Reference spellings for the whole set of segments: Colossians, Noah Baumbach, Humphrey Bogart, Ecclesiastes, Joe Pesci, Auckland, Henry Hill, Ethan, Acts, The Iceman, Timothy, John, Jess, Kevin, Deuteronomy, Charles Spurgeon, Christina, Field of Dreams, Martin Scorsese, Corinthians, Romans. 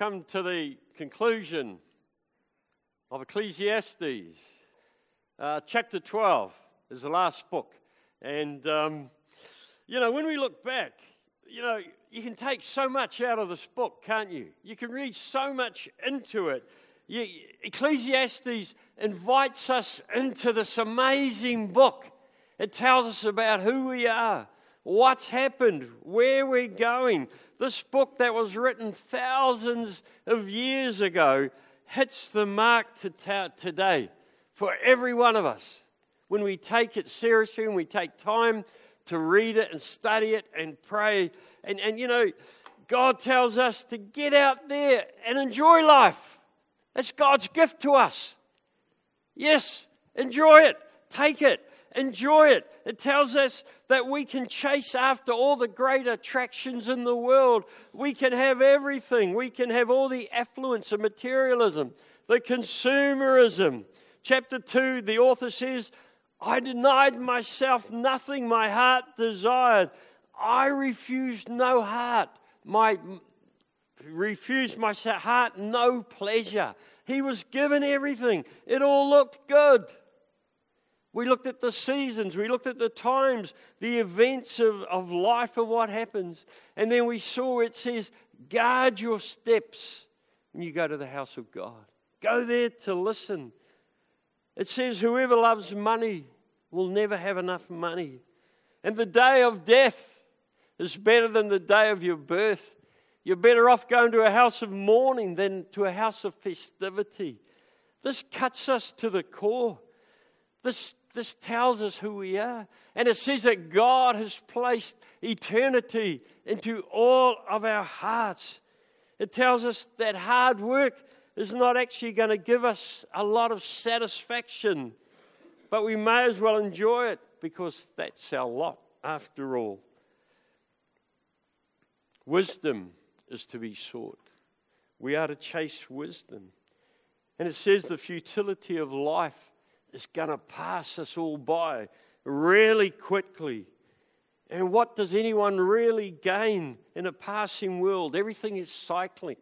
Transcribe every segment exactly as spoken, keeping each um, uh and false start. come to the conclusion of Ecclesiastes. Uh, chapter twelve is the last book. And, um, you know, when we look back, you know, you can take so much out of this book, can't you? You can read so much into it. You, Ecclesiastes invites us into this amazing book. It tells us about who we are, what's happened, where we're going. This book that was written thousands of years ago hits the mark to t- today for every one of us. When we take it seriously, when we take time to read it and study it and pray. And, and you know, God tells us to get out there and enjoy life. That's God's gift to us. Yes, enjoy it. Take it. Enjoy it. It tells us that we can chase after all the great attractions in the world. We can have everything. We can have all the affluence of materialism, the consumerism. Chapter two, the author says, I denied myself nothing my heart desired. I refused no heart. My refused my heart no pleasure. He was given everything. It all looked good. We looked at the seasons, we looked at the times, the events of, of life of what happens. And then we saw it says, guard your steps when you go to the house of God. Go there to listen. It says, whoever loves money will never have enough money. And the day of death is better than the day of your birth. You're better off going to a house of mourning than to a house of festivity. This cuts us to the core. This this tells us who we are. And it says that God has placed eternity into all of our hearts. It tells us that hard work is not actually going to give us a lot of satisfaction, but we may as well enjoy it because that's our lot after all. Wisdom is to be sought. We are to chase wisdom. And it says the futility of life is going to pass us all by really quickly. And what does anyone really gain in a passing world? Everything is cyclic.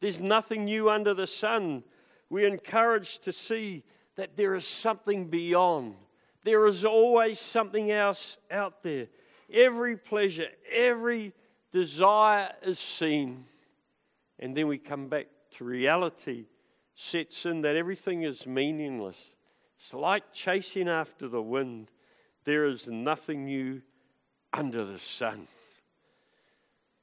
There's nothing new under the sun. We're encouraged to see that there is something beyond. There is always something else out there. Every pleasure, every desire is seen. And then we come back to reality, sets in that everything is meaningless. It's like chasing after the wind. There is nothing new under the sun.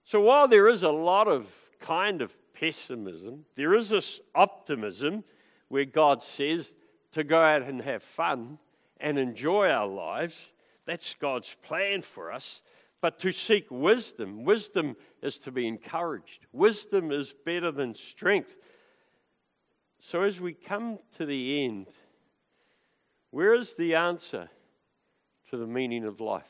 So while there is a lot of kind of pessimism, there is this optimism where God says to go out and have fun and enjoy our lives. That's God's plan for us. But to seek wisdom, wisdom is to be encouraged. Wisdom is better than strength. So as we come to the end, where is the answer to the meaning of life?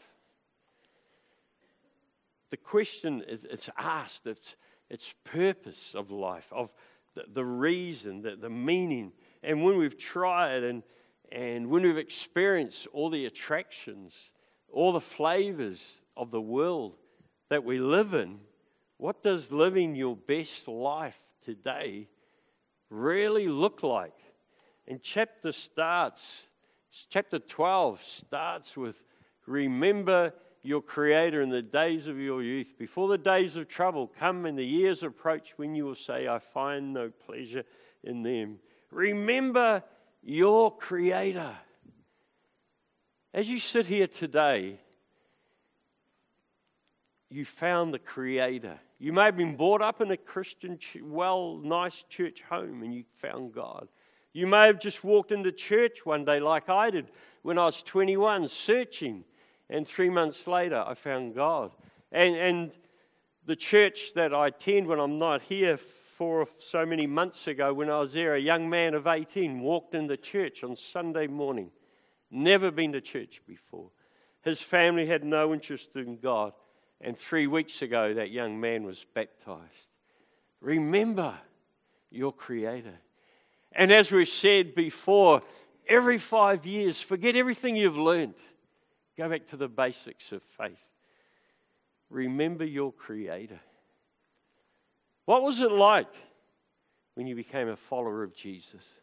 The question is it's asked, it's its purpose of life, of the, the reason, the, the meaning. And when we've tried and, and when we've experienced all the attractions, all the flavors of the world that we live in, what does living your best life today really look like? And chapter starts... Chapter twelve starts with, remember your Creator in the days of your youth. Before the days of trouble come and the years approach when you will say, I find no pleasure in them. Remember your Creator. As you sit here today, you found the Creator. You may have been brought up in a Christian, well, nice church home and you found God. You may have just walked into church one day like I did when I was twenty-one, searching, and three months later I found God. And and the church that I attend when I'm not here for so many months ago, when I was there, a young man of eighteen walked into church on Sunday morning, never been to church before. His family had no interest in God, and three weeks ago that young man was baptized. Remember your Creator. And as we've said before, every five years, forget everything you've learned. Go back to the basics of faith. Remember your Creator. What was it like when you became a follower of Jesus?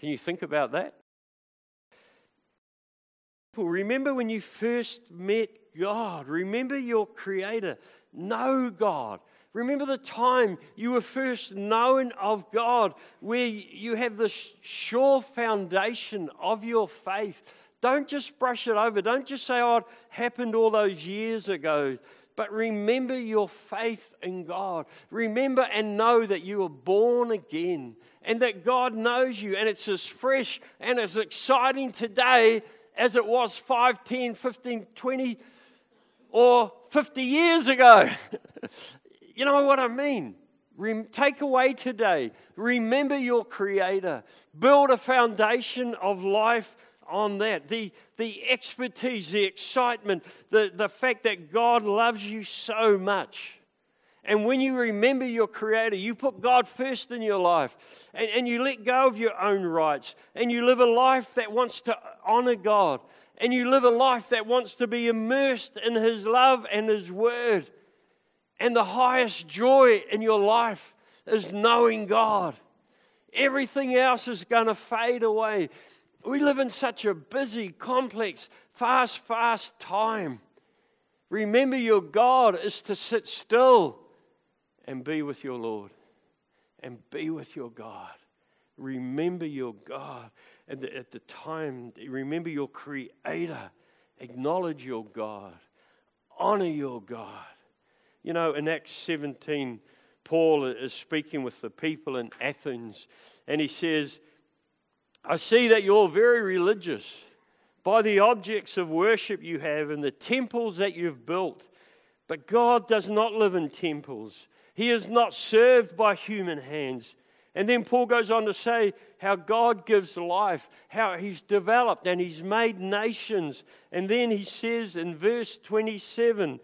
Can you think about that? Remember when you first met God. Remember your Creator. Know God. Remember the time you were first known of God, where you have this sure foundation of your faith. Don't just brush it over. Don't just say, oh, it happened all those years ago. But remember your faith in God. Remember and know that you were born again and that God knows you, and it's as fresh and as exciting today as it was five, ten, fifteen, twenty or fifty years ago. You know what I mean? Rem- take away today. Remember your Creator. Build a foundation of life on that. The, the expertise, the excitement, the, the fact that God loves you so much. And when you remember your Creator, you put God first in your life, and, and you let go of your own rights, and you live a life that wants to honor God, and you live a life that wants to be immersed in His love and His word. And the highest joy in your life is knowing God. Everything else is going to fade away. We live in such a busy, complex, fast, fast time. Remember, your God is to sit still and be with your Lord and be with your God. Remember your God at the, at the time. Remember your Creator. Acknowledge your God. Honor your God. You know, in Acts seventeen, Paul is speaking with the people in Athens, and he says, I see that you're very religious by the objects of worship you have and the temples that you've built. But God does not live in temples. He is not served by human hands. And then Paul goes on to say how God gives life, how He's developed and He's made nations. And then he says in verse twenty-seven,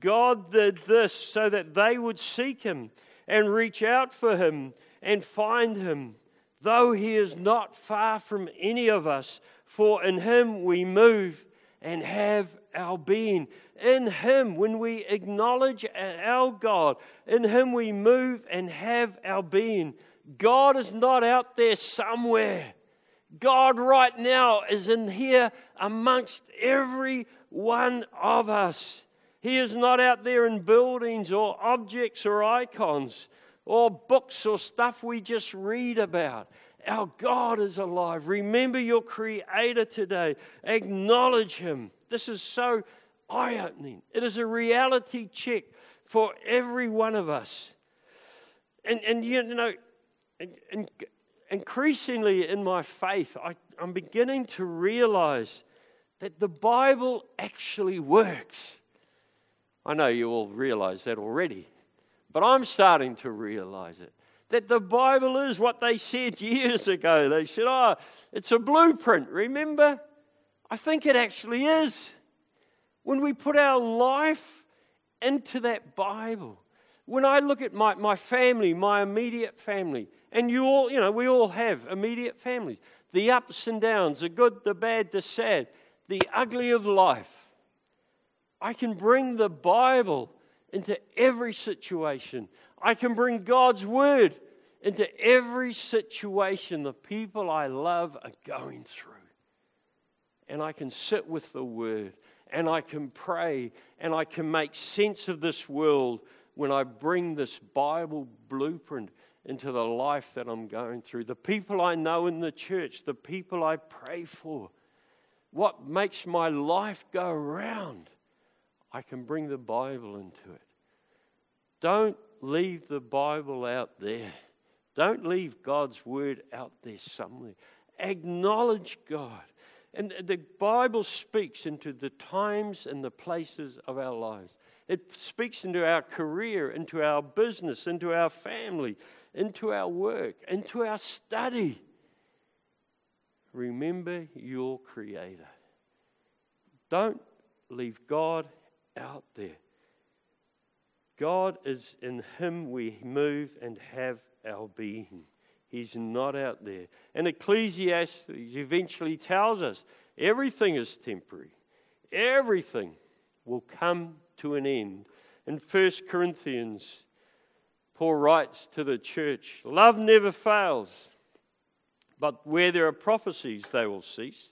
God did this so that they would seek Him and reach out for Him and find Him. Though He is not far from any of us, for in Him we move and have our being. In Him, when we acknowledge our God, in Him we move and have our being. God is not out there somewhere. God right now is in here amongst every one of us. He is not out there in buildings or objects or icons or books or stuff we just read about. Our God is alive. Remember your Creator today. Acknowledge Him. This is so eye-opening. It is a reality check for every one of us. And, and you know, and, and increasingly in my faith, I, I'm beginning to realize that the Bible actually works. I know you all realize that already, but I'm starting to realize it, that the Bible is what they said years ago. They said, oh, it's a blueprint, remember? I think it actually is. When we put our life into that Bible, when I look at my, my family, my immediate family, and you all, you know, we all have immediate families, the ups and downs, the good, the bad, the sad, the ugly of life. I can bring the Bible into every situation. I can bring God's word into every situation the people I love are going through. And I can sit with the word, and I can pray, and I can make sense of this world when I bring this Bible blueprint into the life that I'm going through. The people I know in the church, the people I pray for, what makes my life go around, I can bring the Bible into it. Don't leave the Bible out there. Don't leave God's word out there somewhere. Acknowledge God. And the Bible speaks into the times and the places of our lives. It speaks into our career, into our business, into our family, into our work, into our study. Remember your Creator. Don't leave God out there. God is in Him we move and have our being. He's not out there. And Ecclesiastes eventually tells us everything is temporary. Everything will come to an end. In First Corinthians Paul writes to the church, love never fails, but where there are prophecies, they will cease.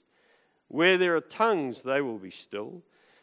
Where there are tongues, they will be still.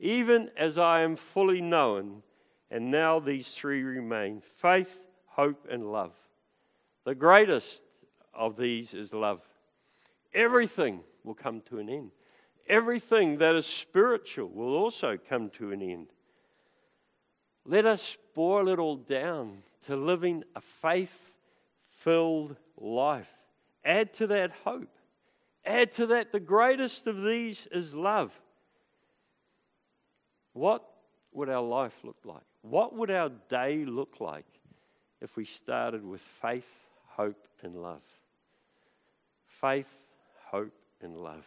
even as I am fully known. And now these three remain, faith, hope, and love. The greatest of these is love. Everything will come to an end. Everything that is spiritual will also come to an end. Let us boil it all down to living a faith-filled life. Add to that hope. Add to that the greatest of these is love. What would our life look like? What would our day look like if we started with faith, hope, and love? Faith, hope, and love.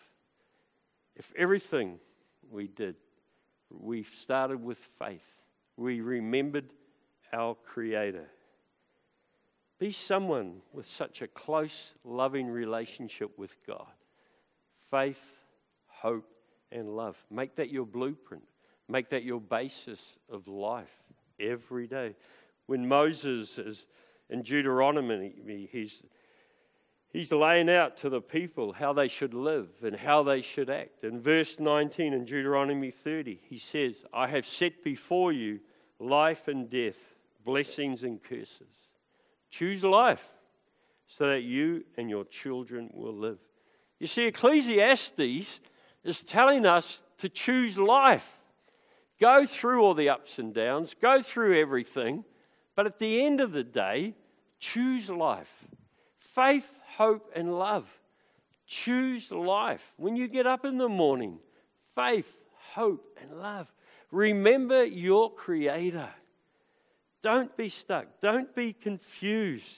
If everything we did, we started with faith. We remembered our Creator. Be someone with such a close, loving relationship with God. Faith, hope, and love. Make that your blueprint. Make that your basis of life every day. When Moses is in Deuteronomy, he's He's laying out to the people how they should live and how they should act. In verse nineteen in Deuteronomy thirty, he says, I have set before you life and death, blessings and curses. Choose life so that you and your children will live. You see, Ecclesiastes is telling us to choose life. Go through all the ups and downs, go through everything, but at the end of the day, choose life. Faith, hope, and love. Choose life. When you get up in the morning, faith, hope, and love. Remember your Creator. Don't be stuck. Don't be confused.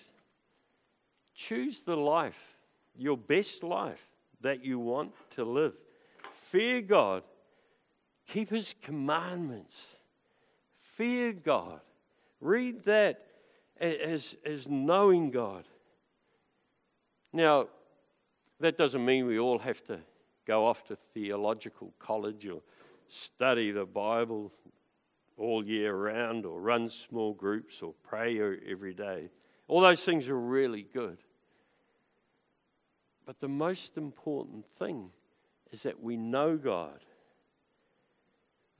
Choose the life, your best life that you want to live. Fear God. Keep His commandments. Fear God. Read that as, as knowing God. Now, that doesn't mean we all have to go off to theological college or study the Bible all year round or run small groups or pray every day. All those things are really good. But the most important thing is that we know God,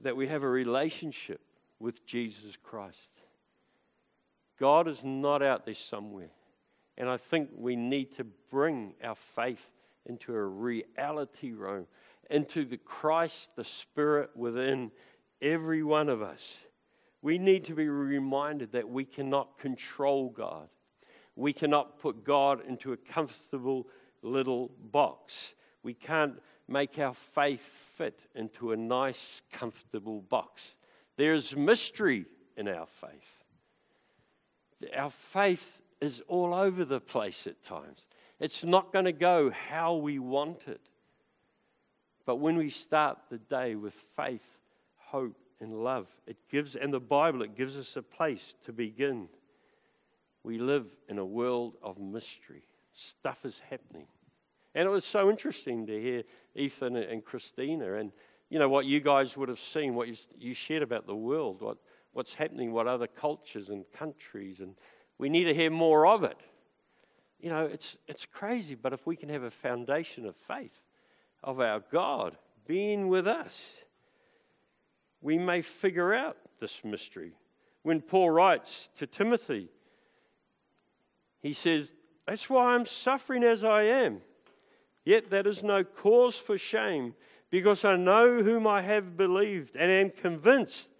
that we have a relationship with Jesus Christ. God is not out there somewhere. And I think we need to bring our faith into a reality realm, into the Christ, the Spirit within every one of us. We need to be reminded that we cannot control God. We cannot put God into a comfortable little box. We can't make our faith fit into a nice, comfortable box. There is mystery in our faith. Our faith is all over the place at times. It's not going to go how we want it. But when we start the day with faith, hope, and love, it gives, and the Bible, it gives us a place to begin. We live in a world of mystery. Stuff is happening. And it was so interesting to hear Ethan and Christina and, you know, what you guys would have seen, what you, you shared about the world, what, what's happening, what other cultures and countries and we need to hear more of it. You know, it's it's crazy, but if we can have a foundation of faith, of our God being with us, we may figure out this mystery. When Paul writes to Timothy, he says, that's why I'm suffering as I am. Yet that is no cause for shame, because I know whom I have believed and am convinced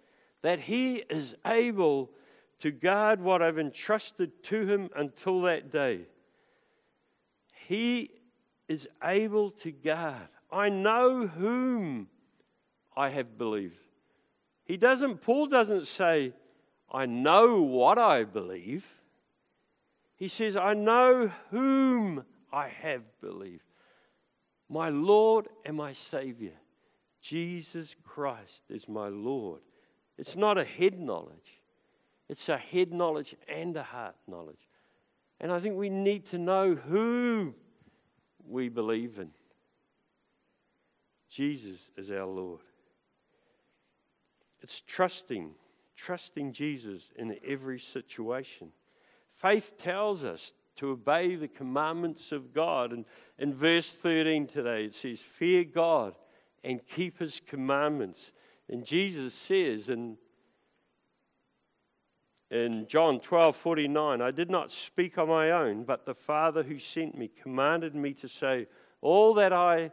that he is able to guard what I've entrusted to him until that day. He is able to guard. I know whom I have believed. He doesn't, Paul doesn't say, I know what I believe. He says, I know whom I have believed, my Lord and my Savior. Jesus Christ is my Lord. It's not a head knowledge. It's a head knowledge and a heart knowledge. And I think we need to know who we believe in. Jesus is our Lord. It's trusting, trusting Jesus in every situation. Faith tells us to obey the commandments of God. And in verse thirteen today, it says, fear God and keep his commandments. And Jesus says in, in John twelve forty-nine, I did not speak on my own, but the Father who sent me commanded me to say, all that I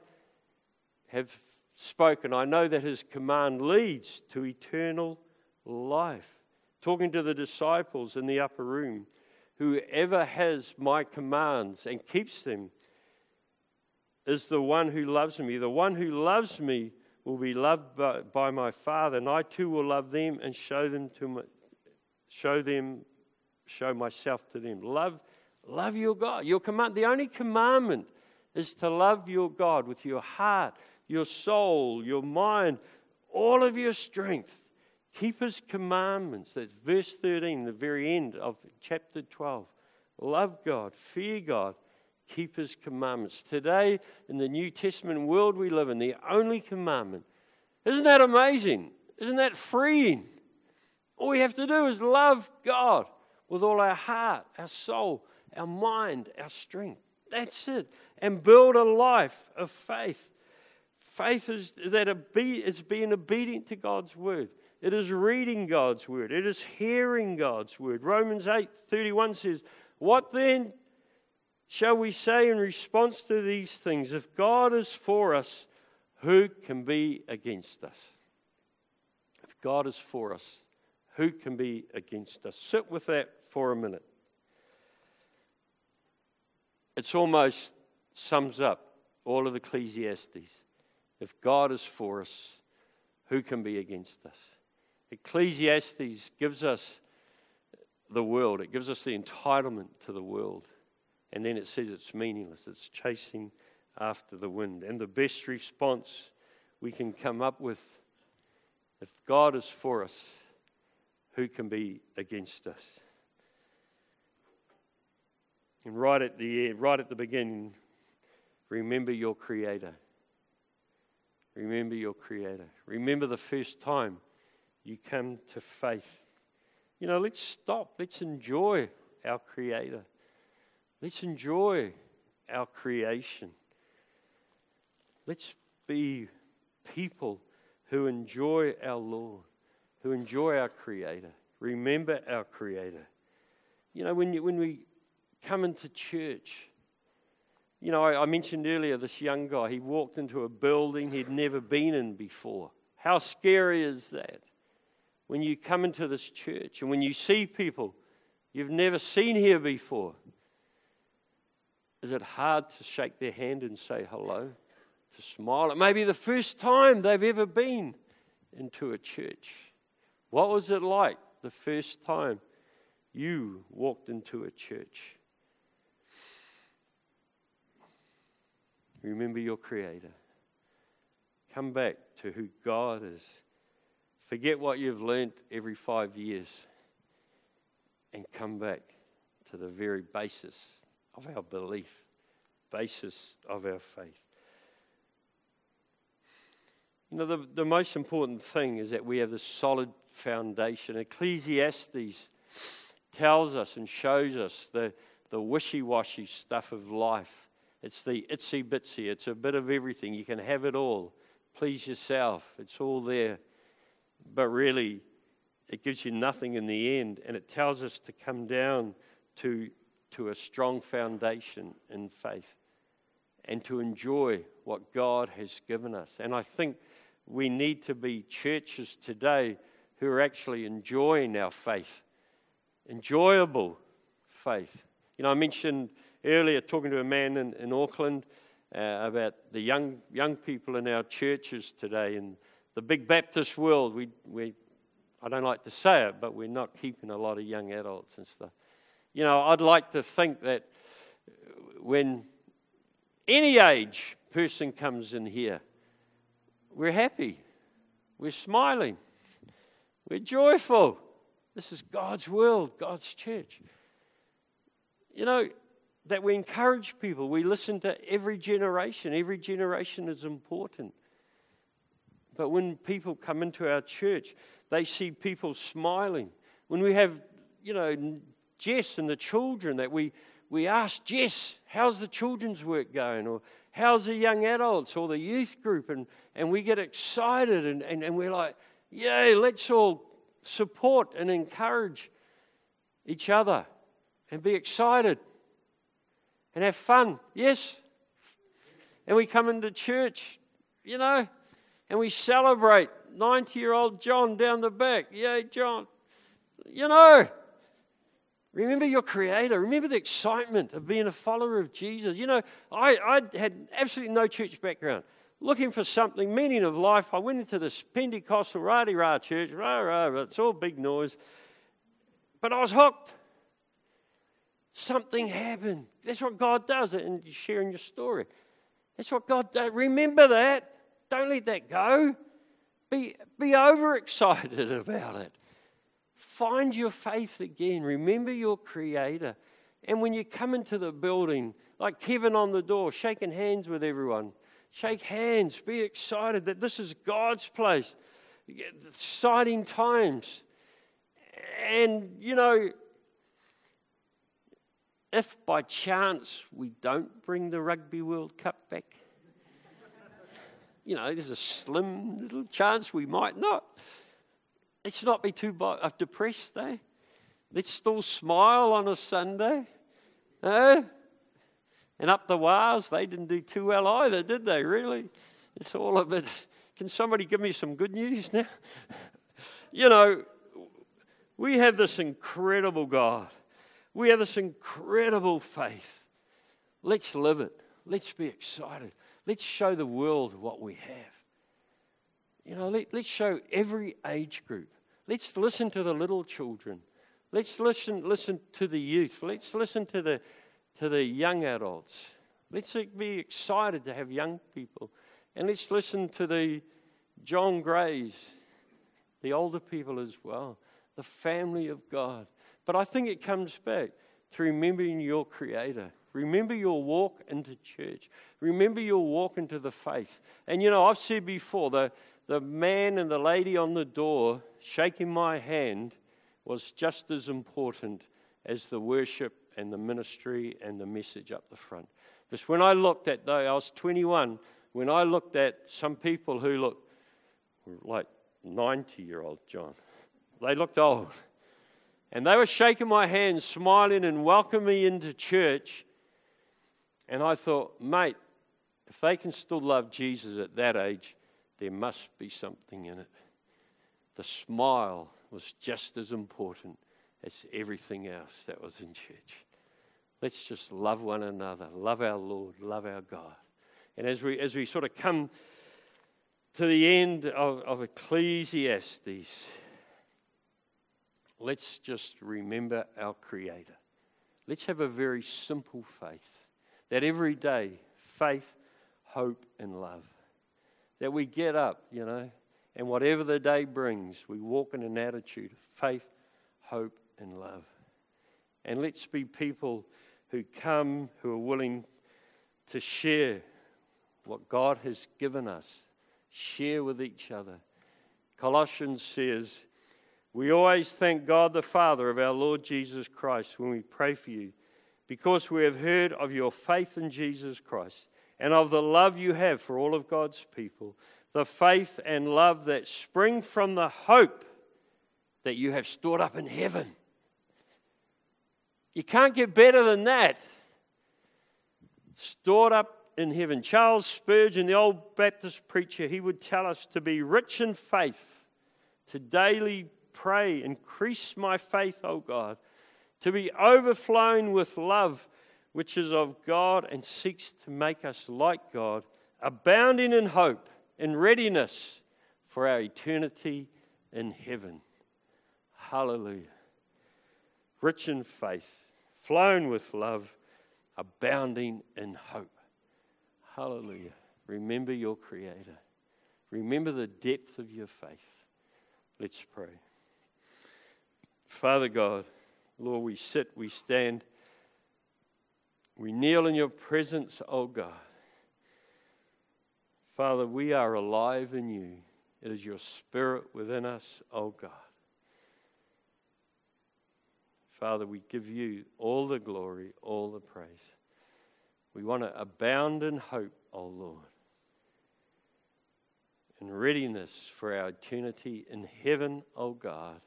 have spoken, I know that his command leads to eternal life. Talking to the disciples in the upper room, whoever has my commands and keeps them is the one who loves me. The one who loves me will be loved by, by my Father, and I too will love them and show them to my, show them, show myself to them. Love, love your God. Your command, the only commandment, is to love your God with your heart, your soul, your mind, all of your strength. Keep his commandments. That's verse thirteen, the very end of chapter twelve. Love God, fear God, keep his commandments. Today, in the New Testament world we live in, the only commandment. Isn't that amazing? Isn't that freeing? All we have to do is love God with all our heart, our soul, our mind, our strength. That's it. And build a life of faith. Faith is that obe- is being obedient to God's word. It is reading God's word. It is hearing God's word. Romans eight thirty-one says, what then shall we say in response to these things? If God is for us, who can be against us? If God is for us, who can be against us? Sit with that for a minute. It's almost sums up all of Ecclesiastes. If God is for us, who can be against us? Ecclesiastes gives us the world. It gives us the entitlement to the world. And then it says it's meaningless. It's chasing after the wind. And the best response we can come up with, if God is for us, who can be against us? And right at the right at the beginning, remember your Creator. Remember your Creator. Remember the first time you come to faith. You know, let's stop. Let's enjoy our Creator. Let's enjoy our creation. Let's be people who enjoy our Lord, who enjoy our Creator. Remember our Creator. You know, when you, when we come into church, you know, I, I mentioned earlier this young guy, he walked into a building he'd never been in before. How scary is that? When you come into this church and when you see people you've never seen here before, is it hard to shake their hand and say hello, to smile? It may be the first time they've ever been into a church. What was it like the first time you walked into a church? Remember your Creator. Come back to who God is. Forget what you've learnt every five years and come back to the very basis of our belief, basis of our faith. You know, the, the most important thing is that we have this solid foundation. Ecclesiastes tells us and shows us the, the wishy-washy stuff of life. It's the itsy-bitsy. It's a bit of everything. You can have it all. Please yourself. It's all there. But really, it gives you nothing in the end. And it tells us to come down to to a strong foundation in faith and to enjoy what God has given us. And I think we need to be churches today who are actually enjoying our faith, enjoyable faith. You know, I mentioned earlier talking to a man in, in Auckland uh, about the young young people in our churches today and the big Baptist world. We we I don't like to say it, but we're not keeping a lot of young adults and stuff. You know, I'd like to think that when any age person comes in here, we're happy, we're smiling, we're joyful. This is God's world, God's church. You know, that we encourage people, we listen to every generation. Every generation is important. But when people come into our church, they see people smiling. When we have, you know, Jess and the children, that we, we ask Jess, how's the children's work going? Or how's the young adults or the youth group? And, and we get excited and, and, and we're like, yay, let's all support and encourage each other and be excited and have fun. Yes. And we come into church, you know, and we celebrate ninety-year-old John down the back. Yay, John. You know, remember your Creator. Remember the excitement of being a follower of Jesus. You know, I, I had absolutely no church background. Looking for something, meaning of life, I went into this Pentecostal rah-de-rah church. Rah-rah, it's all big noise. But I was hooked. Something happened. That's what God does, and sharing your story. That's what God does. Remember that. Don't let that go. Be, be overexcited about it. Find your faith again. Remember your Creator. And when you come into the building, like Kevin on the door, shaking hands with everyone. Shake hands. Be excited that this is God's place. Exciting times. And, you know, if by chance we don't bring the Rugby World Cup back, you know, there's a slim little chance we might not. Let's not be too depressed, eh? Let's still smile on a Sunday. Eh? And up the wires, they didn't do too well either, did they, really? It's all a bit... Can somebody give me some good news now? You know, we have this incredible God. We have this incredible faith. Let's live it. Let's be excited. Let's show the world what we have. You know, let, let's show every age group. Let's listen to the little children. Let's listen listen to the youth. Let's listen to the to the young adults. Let's be excited to have young people. And let's listen to the John Grays, the older people as well, the family of God. But I think it comes back to remembering your Creator. Remember your walk into church. Remember your walk into the faith. And, you know, I've said before, the, the man and the lady on the door shaking my hand was just as important as the worship and the ministry and the message up the front. Because when I looked at, though, I was twenty-one, when I looked at some people who looked like ninety-year-old John, they looked old. And they were shaking my hand, smiling and welcoming me into church. And I thought, mate, if they can still love Jesus at that age, there must be something in it. The smile was just as important as everything else that was in church. Let's just love one another, love our Lord, love our God. And as we as we sort of come to the end of, of Ecclesiastes, let's just remember our Creator. Let's have a very simple faith. That every day, faith, hope, and love. That we get up, you know, and whatever the day brings, we walk in an attitude of faith, hope, and love. And let's be people who come, who are willing to share what God has given us. Share with each other. Colossians says, we always thank God the Father of our Lord Jesus Christ when we pray for you, because we have heard of your faith in Jesus Christ and of the love you have for all of God's people, the faith and love that spring from the hope that you have stored up in heaven. You can't get better than that. Stored up in heaven. Charles Spurgeon, the old Baptist preacher, he would tell us to be rich in faith, to daily pray, increase my faith, O God, to be overflowing with love, which is of God and seeks to make us like God, abounding in hope and readiness for our eternity in heaven. Hallelujah. Rich in faith, flown with love, abounding in hope. Hallelujah. Remember your Creator. Remember the depth of your faith. Let's pray. Father God, Lord, we sit, we stand, we kneel in your presence, oh God. Father, we are alive in you. It is your Spirit within us, oh God. Father, we give you all the glory, all the praise. We want to abound in hope, O Lord, in readiness for our eternity in heaven, O God.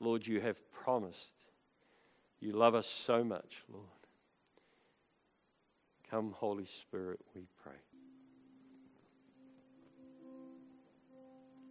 Lord, you have promised. You love us so much, Lord. Come, Holy Spirit, we pray.